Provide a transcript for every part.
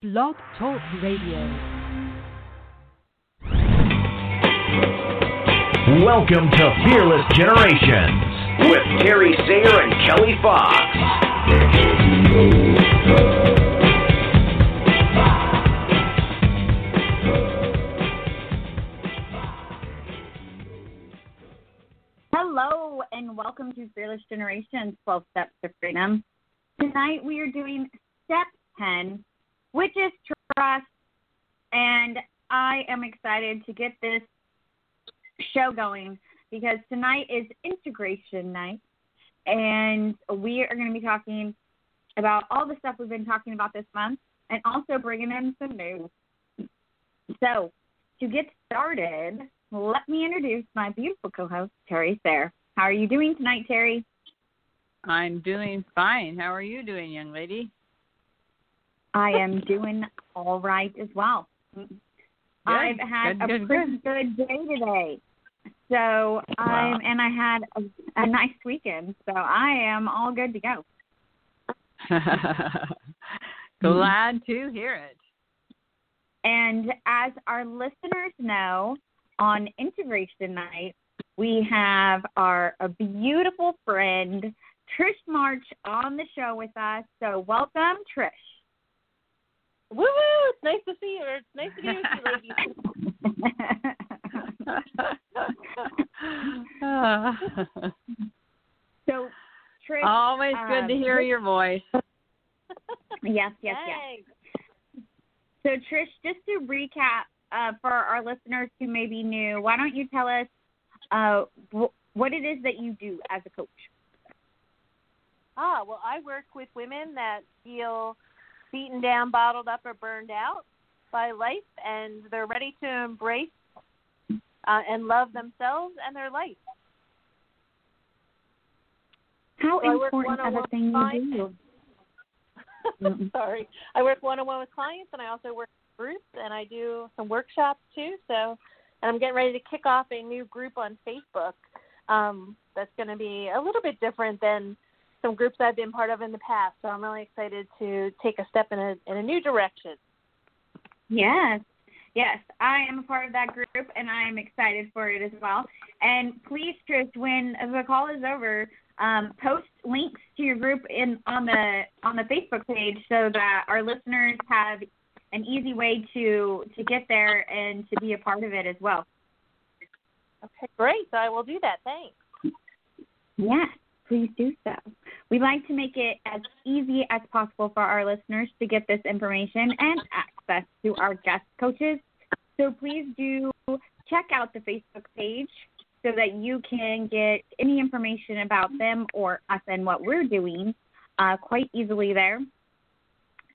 Blog Talk Radio. Welcome to Fearless Generations with Terry Thayer and Kelly Fox. Hello and welcome to Fearless Generations 12 Steps to Freedom. Tonight we are doing Step 10. Which is trust, and I am excited to get this show going because tonight is integration night, and we are going to be talking about all the stuff we've been talking about this month and also bringing in some news. So to get started, let me introduce my beautiful co-host, Terry Thayer. How are you doing tonight, Terry? I'm doing fine. How are you doing, young lady? I am doing all right as well. Good. I've had a pretty good day today. So I had a nice weekend. So I am all good to go. Glad to hear it. And as our listeners know, on Integration Night, we have a beautiful friend, Trish March, on the show with us. So welcome, Trish. Woo-woo! It's nice to see you. It's nice to get you, ladies. So, Trish, always good to hear your voice. Yes. So, Trish, just to recap for our listeners who may be new, why don't you tell us what it is that you do as a coach? Well, I work with women that feel beaten down, bottled up, or burned out by life, and they're ready to embrace and love themselves and their life. How important of a thing you do. Sorry. I work one-on-one with clients, and I also work with groups, and I do some workshops, too. So, and I'm getting ready to kick off a new group on Facebook that's going to be a little bit different than some groups I've been part of in the past, so I'm really excited to take a step in a new direction. Yes, I am a part of that group, and I am excited for it as well. And please, Trish, when the call is over, post links to your group on the Facebook page so that our listeners have an easy way to get there and to be a part of it as well. Okay, great. So I will do that. Thanks. Yes. Please do so. We like to make it as easy as possible for our listeners to get this information and access to our guest coaches. So please do check out the Facebook page so that you can get any information about them or us and what we're doing quite easily there,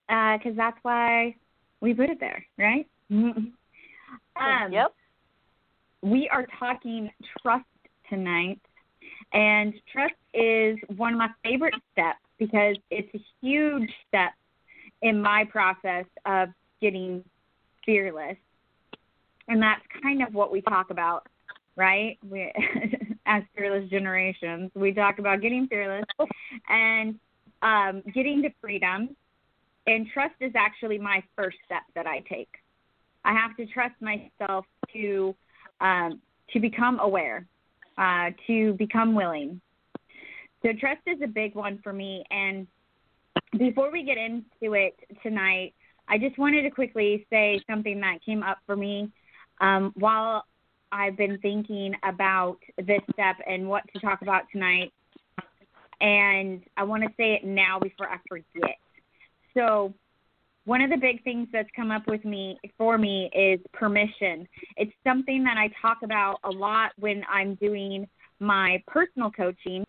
because that's why we put it there, right? Yep. We are talking trust tonight. And trust is one of my favorite steps because it's a huge step in my process of getting fearless. And that's kind of what we talk about, right? We, as Fearless Generations, we talk about getting fearless and getting to freedom. And trust is actually my first step that I take. I have to trust myself to become aware. To become willing. So trust is a big one for me. And before we get into it tonight, I just wanted to quickly say something that came up for me while I've been thinking about this step and what to talk about tonight. And I want to say it now before I forget. So one of the big things that's come up for me is permission. It's something that I talk about a lot when I'm doing my personal coaching,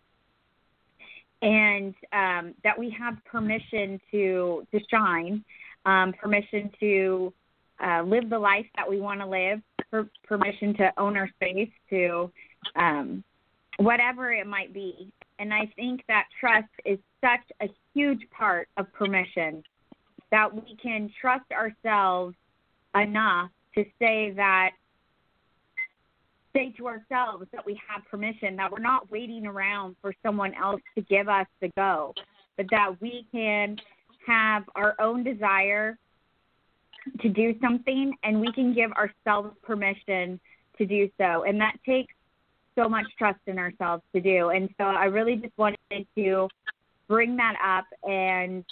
and that we have permission to shine, permission to live the life that we want to live, permission to own our space, to whatever it might be. And I think that trust is such a huge part of permission, that we can trust ourselves enough to say to ourselves that we have permission, that we're not waiting around for someone else to give us the go, but that we can have our own desire to do something, and we can give ourselves permission to do so. And that takes so much trust in ourselves to do. And so I really just wanted to bring that up. And,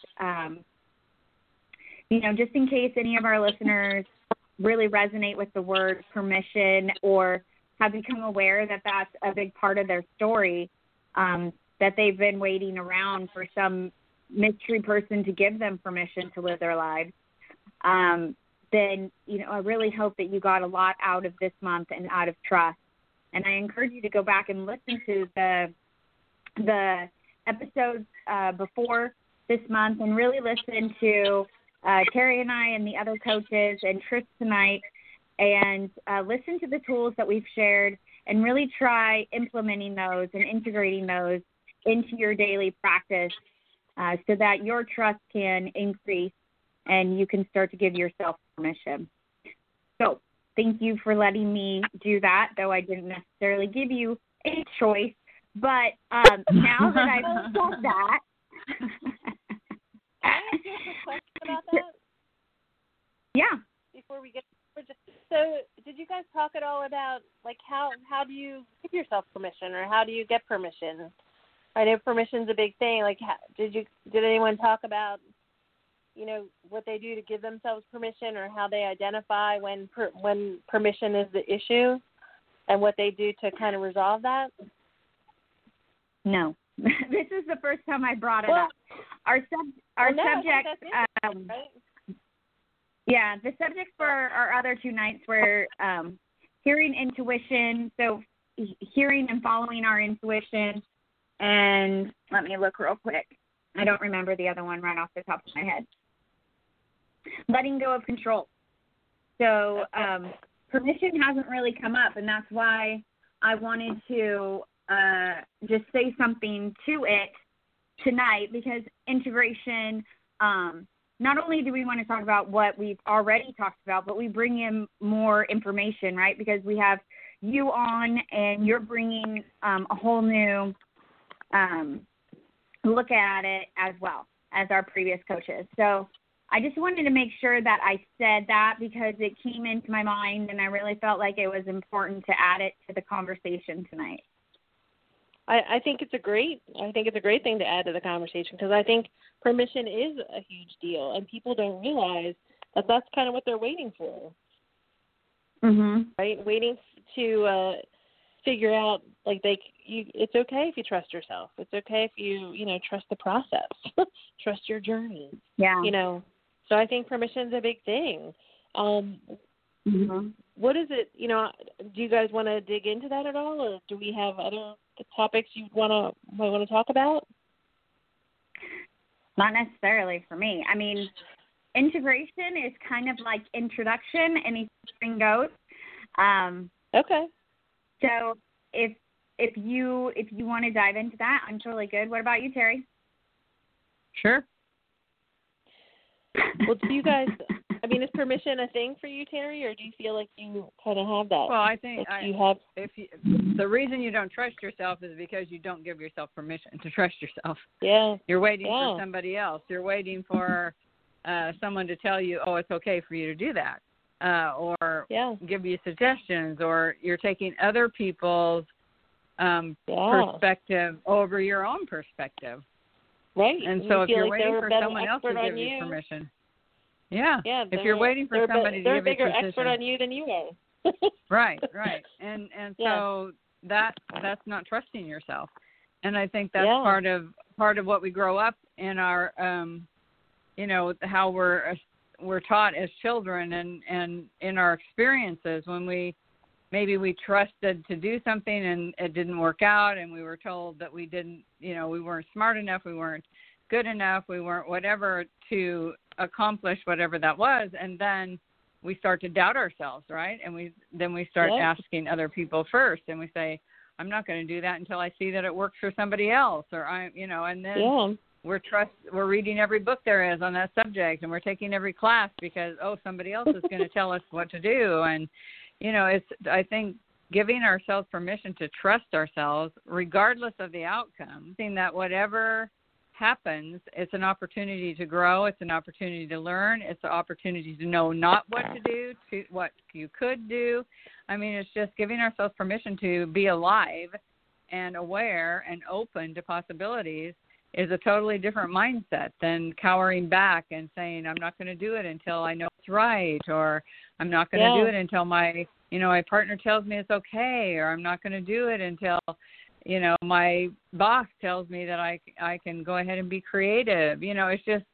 you know, just in case any of our listeners really resonate with the word permission or have become aware that that's a big part of their story, that they've been waiting around for some mystery person to give them permission to live their lives, then, you know, I really hope that you got a lot out of this month and out of trust. And I encourage you to go back and listen to the episodes before this month and really listen to Terry and I and the other coaches and Trish tonight, and listen to the tools that we've shared and really try implementing those and integrating those into your daily practice so that your trust can increase and you can start to give yourself permission. So thank you for letting me do that, though I didn't necessarily give you a choice. But now that I've said that, I have a question about that. Yeah. Before we get so, did you guys talk at all about like how do you give yourself permission, or how do you get permission? I know permission's a big thing. Like, how, did anyone talk about, you know, what they do to give themselves permission, or how they identify when permission is the issue, and what they do to kind of resolve that? No, this is the first time I brought it up. Our subject, right? Yeah, the subjects for our other two nights were hearing intuition, so hearing and following our intuition, and let me look real quick. I don't remember the other one right off the top of my head. Letting go of control. So permission hasn't really come up, and that's why I wanted to just say something to it tonight, because integration, not only do we want to talk about what we've already talked about, but we bring in more information, right? Because we have you on, and you're bringing a whole new look at it as well as our previous coaches. So I just wanted to make sure that I said that, because it came into my mind and I really felt like it was important to add it to the conversation tonight. I think it's a great thing to add to the conversation, because I think permission is a huge deal, and people don't realize that that's kind of what they're waiting for. Mm-hmm. Right? Waiting to figure out, like, it's okay if you trust yourself. It's okay if you trust the process, trust your journey. Yeah. You know, so I think permission's a big thing. Mm-hmm. What is it, you know, do you guys want to dig into that at all, or do we have other topics you want to talk about? Not necessarily for me. I mean, integration is kind of like introduction, anything goes. Okay. So if you want to dive into that, I'm totally good. What about you, Terry? Sure. Well, do you guys, I mean, is permission a thing for you, Terry, or do you feel like you kind of have that? Well, I think the reason you don't trust yourself is because you don't give yourself permission to trust yourself. Yeah. You're waiting for somebody else. You're waiting for someone to tell you, oh, it's okay for you to do that, or give you suggestions, or you're taking other people's perspective over your own perspective. Right. And so if you're waiting for someone else to give you permission. Yeah. If you're waiting for somebody to give you permission. They're a bigger expert on you than you are. Right. And so that's not trusting yourself. And I think that's part of what we grow up in our, you know, how we're taught as children, and in our experiences when we trusted to do something and it didn't work out, and we were told that we didn't, you know, we weren't smart enough, we weren't good enough, we weren't whatever to accomplish whatever that was. And then we start to doubt ourselves, right? And we start asking other people first, and we say, I'm not going to do that until I see that it works for somebody else, or I, you know, and then we're reading every book there is on that subject, and we're taking every class because, oh, somebody else is going to tell us what to do. And, you know, it's, I think, giving ourselves permission to trust ourselves regardless of the outcome, seeing that whatever happens, it's an opportunity to grow. It's an opportunity to learn. It's an opportunity to know not what to do, to what you could do. I mean, it's just giving ourselves permission to be alive and aware and open to possibilities is a totally different mindset than cowering back and saying, I'm not going to do it until I know it's right, or I'm not going to do it until my partner tells me it's okay, or I'm not going to do it until, my boss tells me that I can go ahead and be creative. It's just,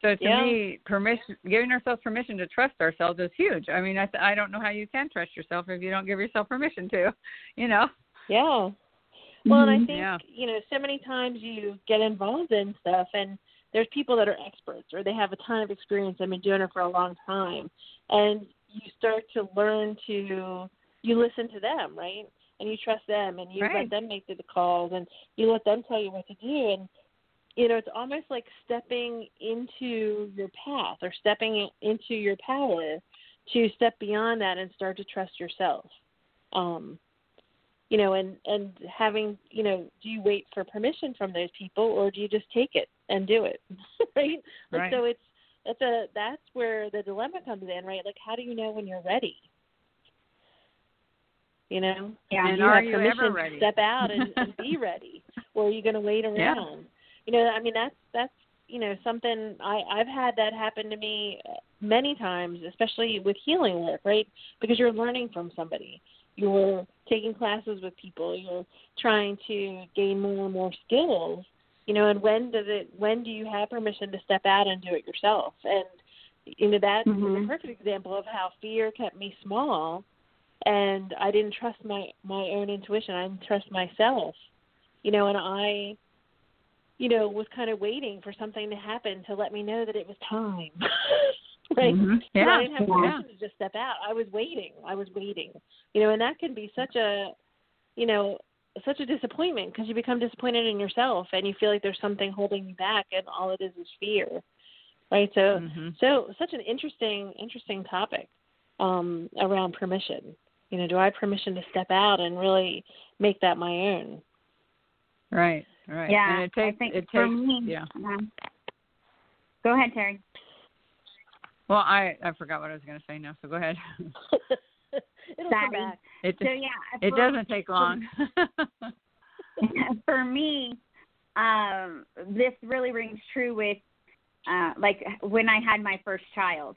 so to me, permission, giving ourselves permission to trust ourselves is huge. I mean, I don't know how you can trust yourself if you don't give yourself permission to, Yeah. Well, and I think, so many times you get involved in stuff and there's people that are experts or they have a ton of experience. I've been doing it for a long time. And you start to learn you listen to them, right? And you trust them and you let them make the calls and you let them tell you what to do. And, it's almost like stepping into your path or stepping into your power to step beyond that and start to trust yourself. And having, do you wait for permission from those people or do you just take it and do it? Right? Like, so that's where the dilemma comes in, right? Like, how do you know when you're ready? Yeah, and are you ever ready? Step out and be ready, or are you going to wait around? Yeah. I mean, that's something I've had that happen to me many times, especially with healing work, right? Because you're learning from somebody, you're taking classes with people, you're trying to gain more and more skills, and when do you have permission to step out and do it yourself? And that's a perfect example of how fear kept me small. And I didn't trust my own intuition. I didn't trust myself, and I, was kind of waiting for something to happen to let me know that it was time, right? Mm-hmm. Yeah. I didn't have permission to just step out. I was waiting, and that can be such a, such a disappointment because you become disappointed in yourself and you feel like there's something holding you back and all it is fear, right? So, so such an interesting topic around permission. Do I have permission to step out and really make that my own? Right. Yeah. And it takes for me, Go ahead, Terry. Well, I forgot what I was going to say now, so go ahead. It'll come back. It doesn't take long. For me, this really rings true with, when I had my first child.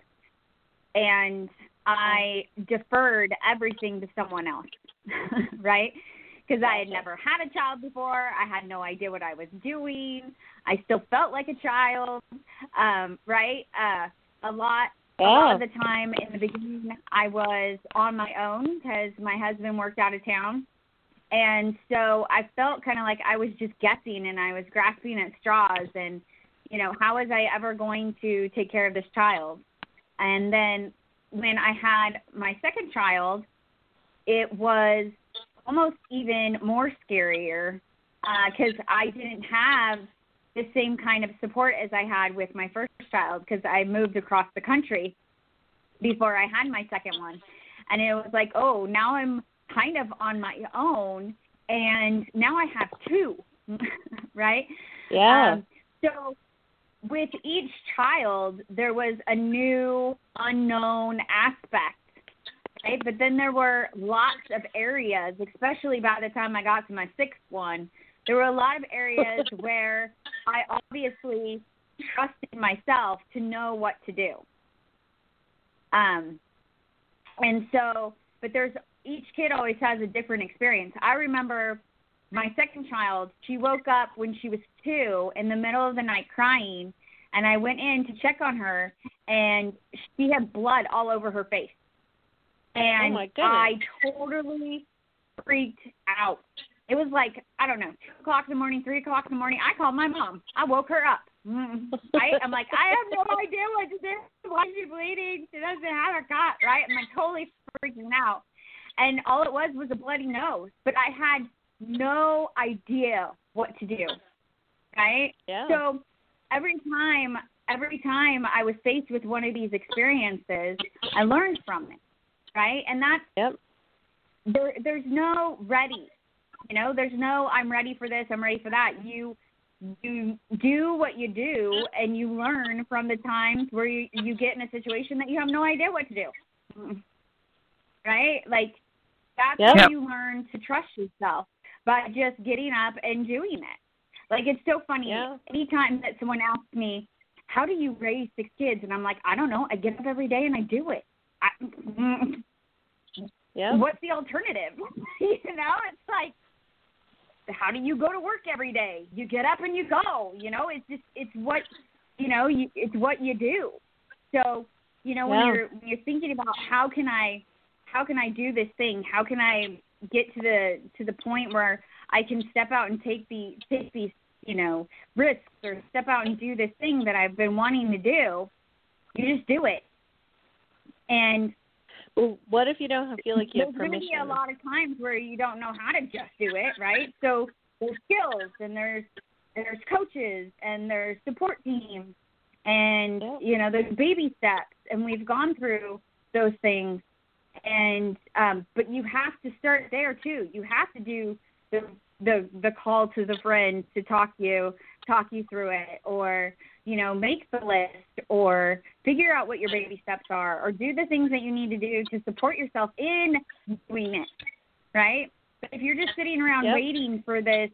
And I deferred everything to someone else, right? Because I had never had a child before. I had no idea what I was doing. I still felt like a child, right? A lot of the time in the beginning, I was on my own because my husband worked out of town. And so I felt kind of like I was just guessing and I was grasping at straws and, how was I ever going to take care of this child? And then when I had my second child, it was almost even more scarier because I didn't have the same kind of support as I had with my first child because I moved across the country before I had my second one. And it was like, oh, now I'm kind of on my own, and now I have two, right? Yeah. So with each child, there was a new unknown aspect, right? But then there were lots of areas, especially by the time I got to my sixth one, there were a lot of areas where I obviously trusted myself to know what to do. But each kid always has a different experience. I remember my second child, she woke up when she was 2 in the middle of the night crying, and I went in to check on her, and she had blood all over her face. And I totally freaked out. It was like, I don't know, 2 o'clock in the morning, 3 o'clock in the morning. I called my mom. I woke her up. Right? I'm like, I have no idea what to do. Why is she bleeding? She doesn't have a cot, right? I'm like totally freaking out. And all it was a bloody nose. But I had no idea what to do, right? Yeah. So every time I was faced with one of these experiences, I learned from it, right? And that's there's no ready, there's no I'm ready for this, I'm ready for that. You you do what you do and you learn from the times where you get in a situation that you have no idea what to do. Right? Like, that's how you learn to trust yourself, by just getting up and doing it. Like, it's so funny. Yeah. Anytime that someone asks me, how do you raise 6 kids? And I'm like, I don't know. I get up every day and I do it. What's the alternative? You know, it's like, how do you go to work every day? You get up and you go. You know, it's just, it's what, you know, it's what you do. So, you know, when you're thinking about how can I do this thing? How can I get to the point where I can step out and take these, you know, risks, or step out and do this thing that I've been wanting to do? You just do it. And well, what if you don't feel like you have permission? There's going to be a lot of times where you don't know how to just do it, right? So there's skills, and there's coaches, and there's support teams, and you know, there's baby steps, and we've gone through those things. And but you have to start there too. You have to do the call to the friend to talk you through it, or, you know, make the list, or figure out what your baby steps are, or do the things that you need to do to support yourself in doing it, right? But if you're just sitting around waiting for this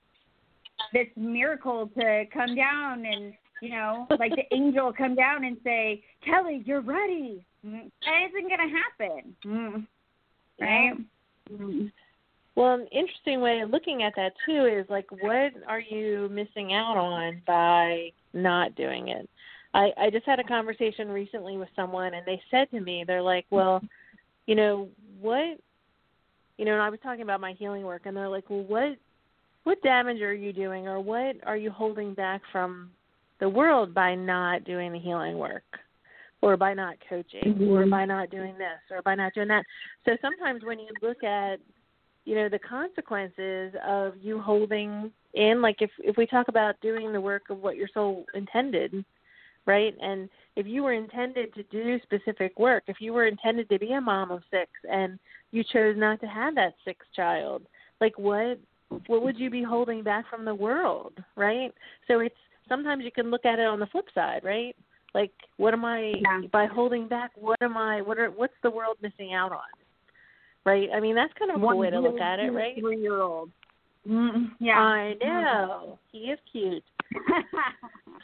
miracle to come down, and, you know, like the angel come down and say, Kelly, you're ready, that isn't going to happen, right? Well, an interesting way of looking at that, too, is, like, what are you missing out on by not doing it? I just had a conversation recently with someone, and they said to me, they're like, well, you know, what, you know, and I was talking about my healing work, and they're like, well, what damage are you doing, or what are you holding back from the world by not doing the healing work, or by not coaching, or by not doing this, or by not doing that? So sometimes when you look at, you know, the consequences of you holding in, like if we talk about doing the work of what your soul intended, right? And if you were intended to do specific work, if you were intended to be a mom of 6 and you chose not to have that 6th child, like what would you be holding back from the world, right? So it's, sometimes you can look at it on the flip side, right? Like, what am I, by holding back, what's the world missing out on? Right? I mean, that's kind of a cool way to look at it, right? 3-year-old. Yeah. I know. He is cute.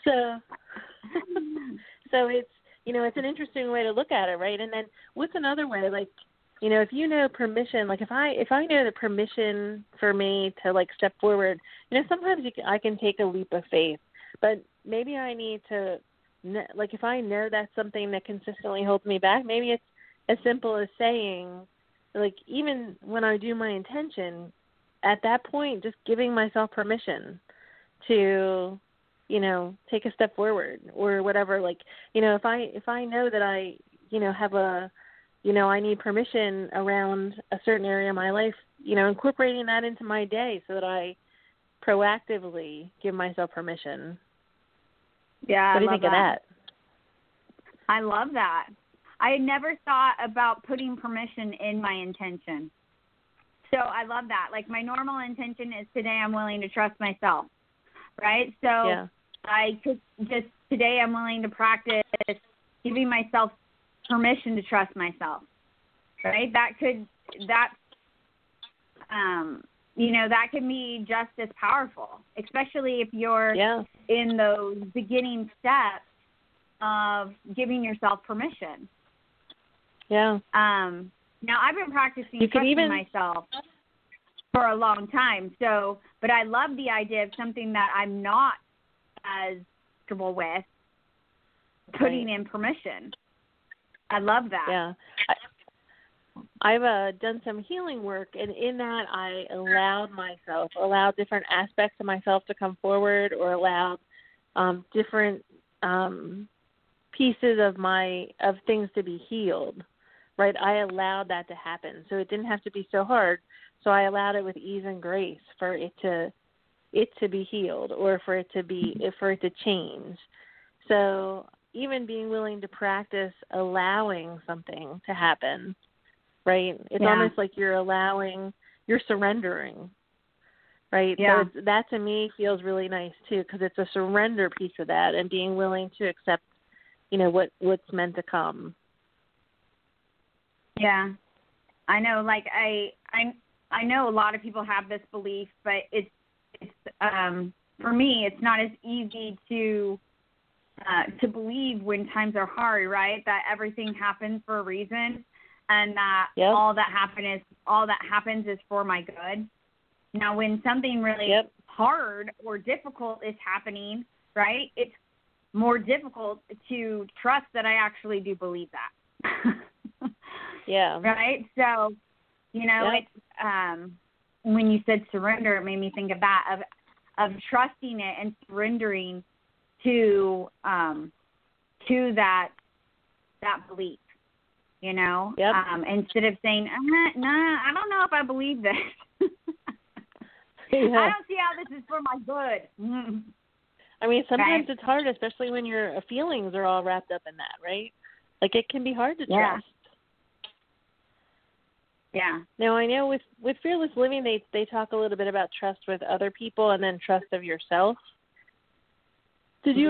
So it's, you know, it's an interesting way to look at it, right? And then what's another way? Like, you know, if you know permission, like if I know the permission for me to, like, step forward, you know, sometimes I can take a leap of faith, but maybe I need to, like, if I know that's something that consistently holds me back, maybe it's as simple as saying, like, even when I do my intention, at that point, just giving myself permission to, you know, take a step forward or whatever. Like, you know, if I know that I, you know, have a, you know, I need permission around a certain area of my life, you know, incorporating that into my day so that I proactively give myself permission. Yeah, what do you think of that? I love that. I never thought about putting permission in my intention. So I love that. Like, my normal intention is, today I'm willing to trust myself, right? So I could just, today I'm willing to practice giving myself permission to trust myself, right? That could be just as powerful, especially if you're in those beginning steps of giving yourself permission. Yeah. Now, I've been practicing trusting myself for a long time. So, but I love the idea of something that I'm not as comfortable with, putting in permission. I love that. Yeah. I've done some healing work, and in that I allowed different aspects of myself to come forward, or allowed different pieces of things to be healed. Right, I allowed that to happen, so it didn't have to be so hard. So I allowed it with ease and grace for it to be healed, or for it to change. So even being willing to practice allowing something to happen, right? It's almost like you're allowing, you're surrendering, right? Yeah. So it's, that to me feels really nice too, because it's a surrender piece of that and being willing to accept, you know, what's meant to come. Yeah, I know. Like I know a lot of people have this belief, but it's for me, it's not as easy to believe when times are hard, right? That everything happens for a reason, and that all that happens is for my good. Now, when something really hard or difficult is happening, right? It's more difficult to trust that I actually do believe that. Yeah. Right. So, you know, it's when you said surrender, it made me think of that of trusting it and surrendering to that belief, you know, instead of saying, I don't know if I believe this. I don't see how this is for my good. Mm. I mean, sometimes it's hard, especially when your feelings are all wrapped up in that, right? Like it can be hard to trust. Yeah. Now, I know with Fearless Living, they talk a little bit about trust with other people and then trust of yourself. Did you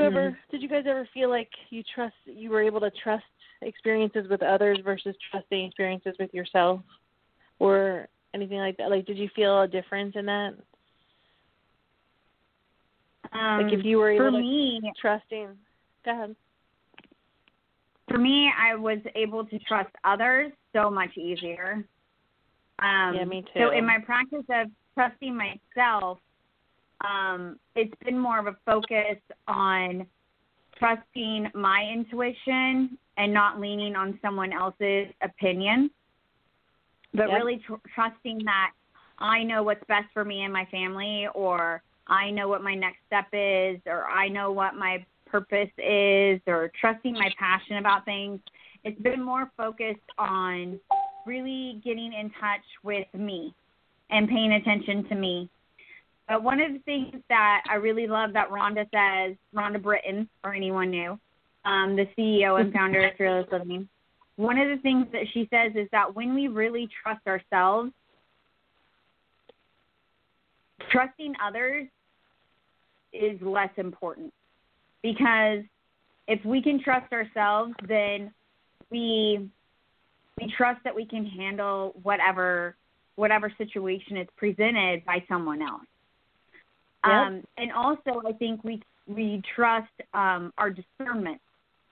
guys ever feel like you were able to trust experiences with others versus trusting experiences with yourself or anything like that? Like, did you feel a difference in that? Like if you were able trusting. Go ahead. For me, I was able to trust others so much easier. Yeah, me too. So in my practice of trusting myself, it's been more of a focus on trusting my intuition and not leaning on someone else's opinion, but really trusting that I know what's best for me and my family, or I know what my next step is, or I know what my purpose is, or trusting my passion about things. It's been more focused on really getting in touch with me and paying attention to me. But one of the things that I really love that Rhonda Britten, or anyone new, the CEO and founder of Thrillist Living, one of the things that she says is that when we really trust ourselves, trusting others is less important. Because if we can trust ourselves, then we trust that we can handle whatever situation is presented by someone else. And also, I think we trust our discernment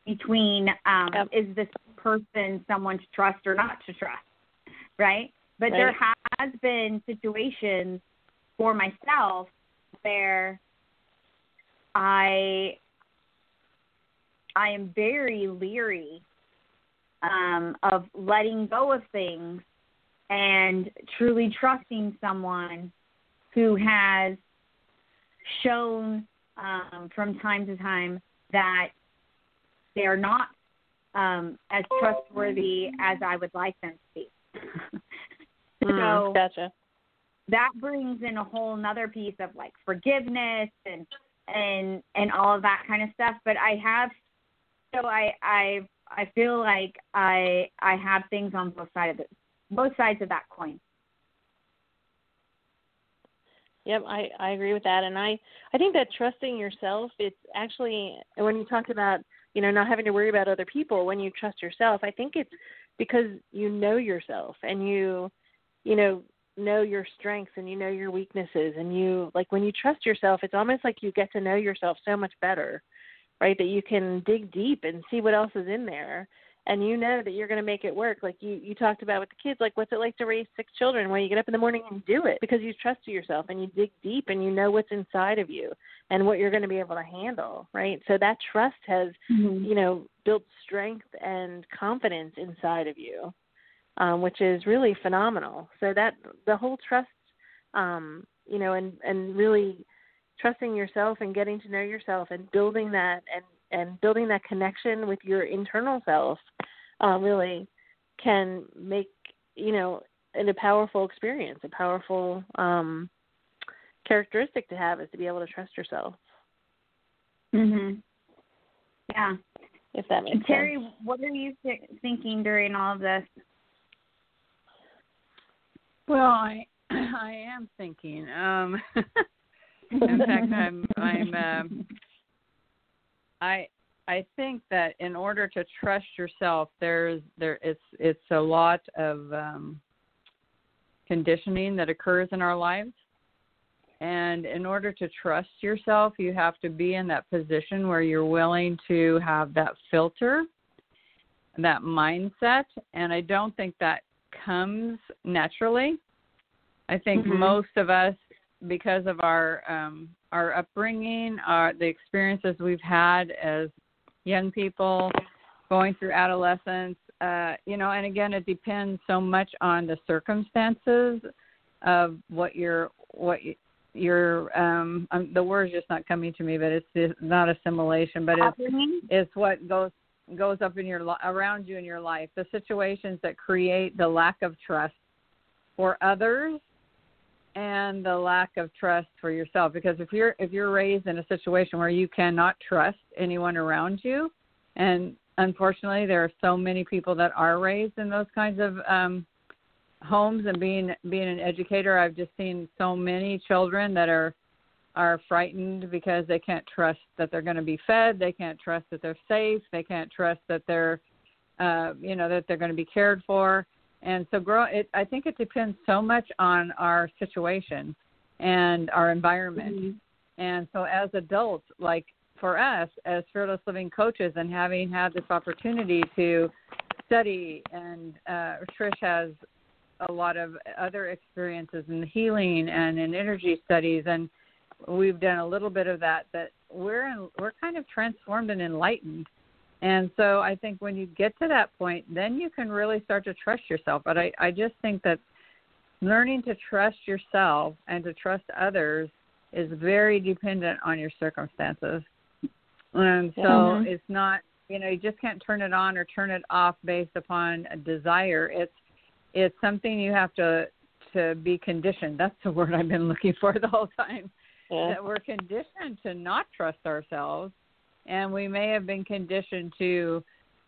between is this person someone to trust or not to trust, right? But there has been situations for myself where I am very leery of letting go of things and truly trusting someone who has shown from time to time that they are not as trustworthy as I would like them to be. So gotcha. That brings in a whole nother piece of like forgiveness and all of that kind of stuff. But I feel like I have things on both sides of that coin. Yep, I agree with that. And I think that trusting yourself, it's actually, when you talked about, you know, not having to worry about other people, when you trust yourself, I think it's because you know yourself and you know your strengths and you know your weaknesses. And you, like, when you trust yourself, it's almost like you get to know yourself so much better, right? That you can dig deep and see what else is in there. And you know that you're going to make it work. Like you talked about with the kids, like what's it like to raise 6 children? Well, you get up in the morning and do it because you trust yourself and you dig deep and you know what's inside of you and what you're going to be able to handle, right? So that trust has, you know, built strength and confidence inside of you, which is really phenomenal. So that the whole trust, you know, and really trusting yourself and getting to know yourself and building that and building that connection with your internal self really can make, you know, it a powerful experience, a powerful characteristic to have is to be able to trust yourself. Mm-hmm. Yeah. If that makes Terry, sense. Terry, what are you thinking during all of this? Well, I I am thinking. In fact, I think that in order to trust yourself, it's a lot of conditioning that occurs in our lives. And in order to trust yourself, you have to be in that position where you're willing to have that filter, that mindset. And I don't think that comes naturally. I think most of us, because of our upbringing, the experiences we've had as young people going through adolescence, and again, it depends so much on the circumstances of the word's just not coming to me, but it's not assimilation, but it's what goes up in around you in your life, the situations that create the lack of trust for others and the lack of trust for yourself. Because if you're raised in a situation where you cannot trust anyone around you, and unfortunately there are so many people that are raised in those kinds of homes, and being an educator, I've just seen so many children that are frightened because they can't trust that they're going to be fed, they can't trust that they're safe, they can't trust that they're that they're going to be cared for. And so I think it depends so much on our situation and our environment. And so as adults, like for us as Fearless Living coaches, and having had this opportunity to study, and Trish has a lot of other experiences in healing and in energy studies, and we've done a little bit of that we're kind of transformed and enlightened. And so I think when you get to that point, then you can really start to trust yourself. But I just think that learning to trust yourself and to trust others is very dependent on your circumstances. And so it's not, you just can't turn it on or turn it off based upon a desire. It's something you have to be conditioned. That's the word I've been looking for the whole time. Yeah. That we're conditioned to not trust ourselves, and we may have been conditioned to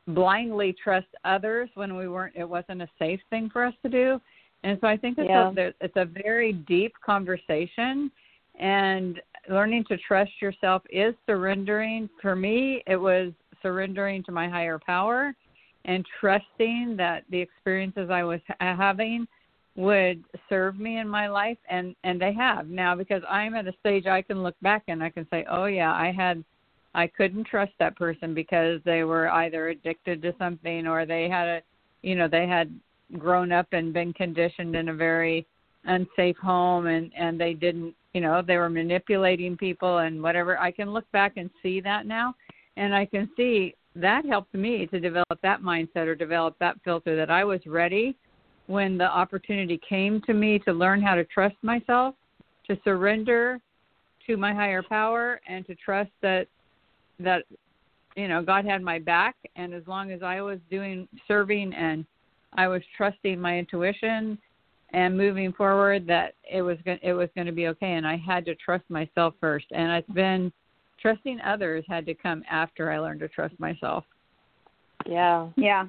blindly trust others when it wasn't a safe thing for us to do. And so I think it's a very deep conversation, and learning to trust yourself is surrendering. For me, it was surrendering to my higher power and trusting that the experiences I was having would serve me in my life, and they have now, because I'm at a stage I can look back and I can say, oh yeah, I couldn't trust that person because they were either addicted to something, or they had they had grown up and been conditioned in a very unsafe home, and they didn't, they were manipulating people and whatever. I can look back and see that now, and I can see that helped me to develop that mindset or develop that filter, that I was ready when the opportunity came to me to learn how to trust myself, to surrender to my higher power, and to trust that God had my back. And as long as I was serving and I was trusting my intuition and moving forward, that it was going to be okay. And I had to trust myself first. And it's been trusting others had to come after I learned to trust myself. Yeah. Yeah.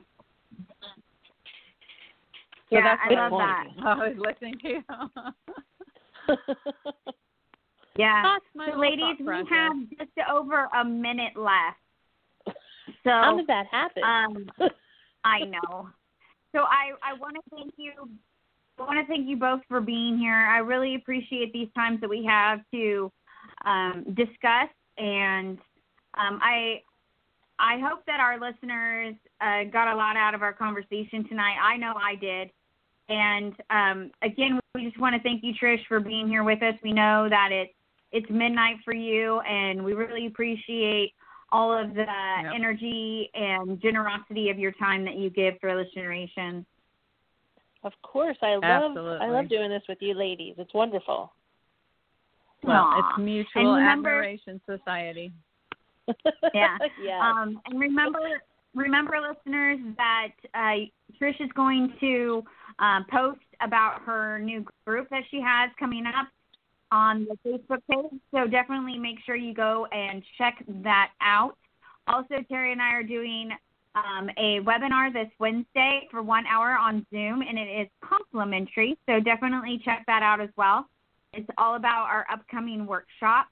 So yeah, I love that. I was listening to you. Yeah. So ladies, we have just over a minute left. So how did that happen? I know. So I want to thank you. I want to thank you both for being here. I really appreciate these times that we have to discuss, and I hope that our listeners got a lot out of our conversation tonight. I know I did. And again, we just want to thank you, Trish, for being here with us. We know that it's midnight for you, and we really appreciate all of the energy and generosity of your time that you give Fearless Generations. Of course. I love doing this with you ladies. It's wonderful. Well, it's mutual admiration society. Yeah. And remember, listeners, that Trish is going to post about her new group that she has coming up on the Facebook page, so definitely make sure you go and check that out. Also, Terry and I are doing a webinar this Wednesday for 1 hour on Zoom, and it is complimentary, so definitely check that out as well. It's all about our upcoming workshop,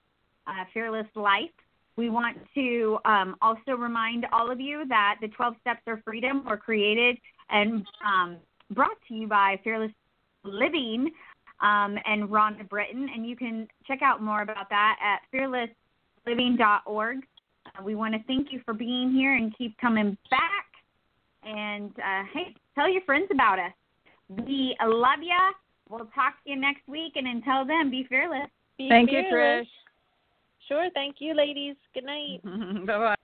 Fearless Life. We want to also remind all of you that the 12 Steps to Freedom were created and brought to you by Fearless Living and Rhonda Britten, and you can check out more about that at fearlessliving.org. We want to thank you for being here and keep coming back. And, hey, tell your friends about us. We love you. We'll talk to you next week. And until then, be fearless. Thank you, Trish. Sure. Thank you, ladies. Good night. Bye-bye.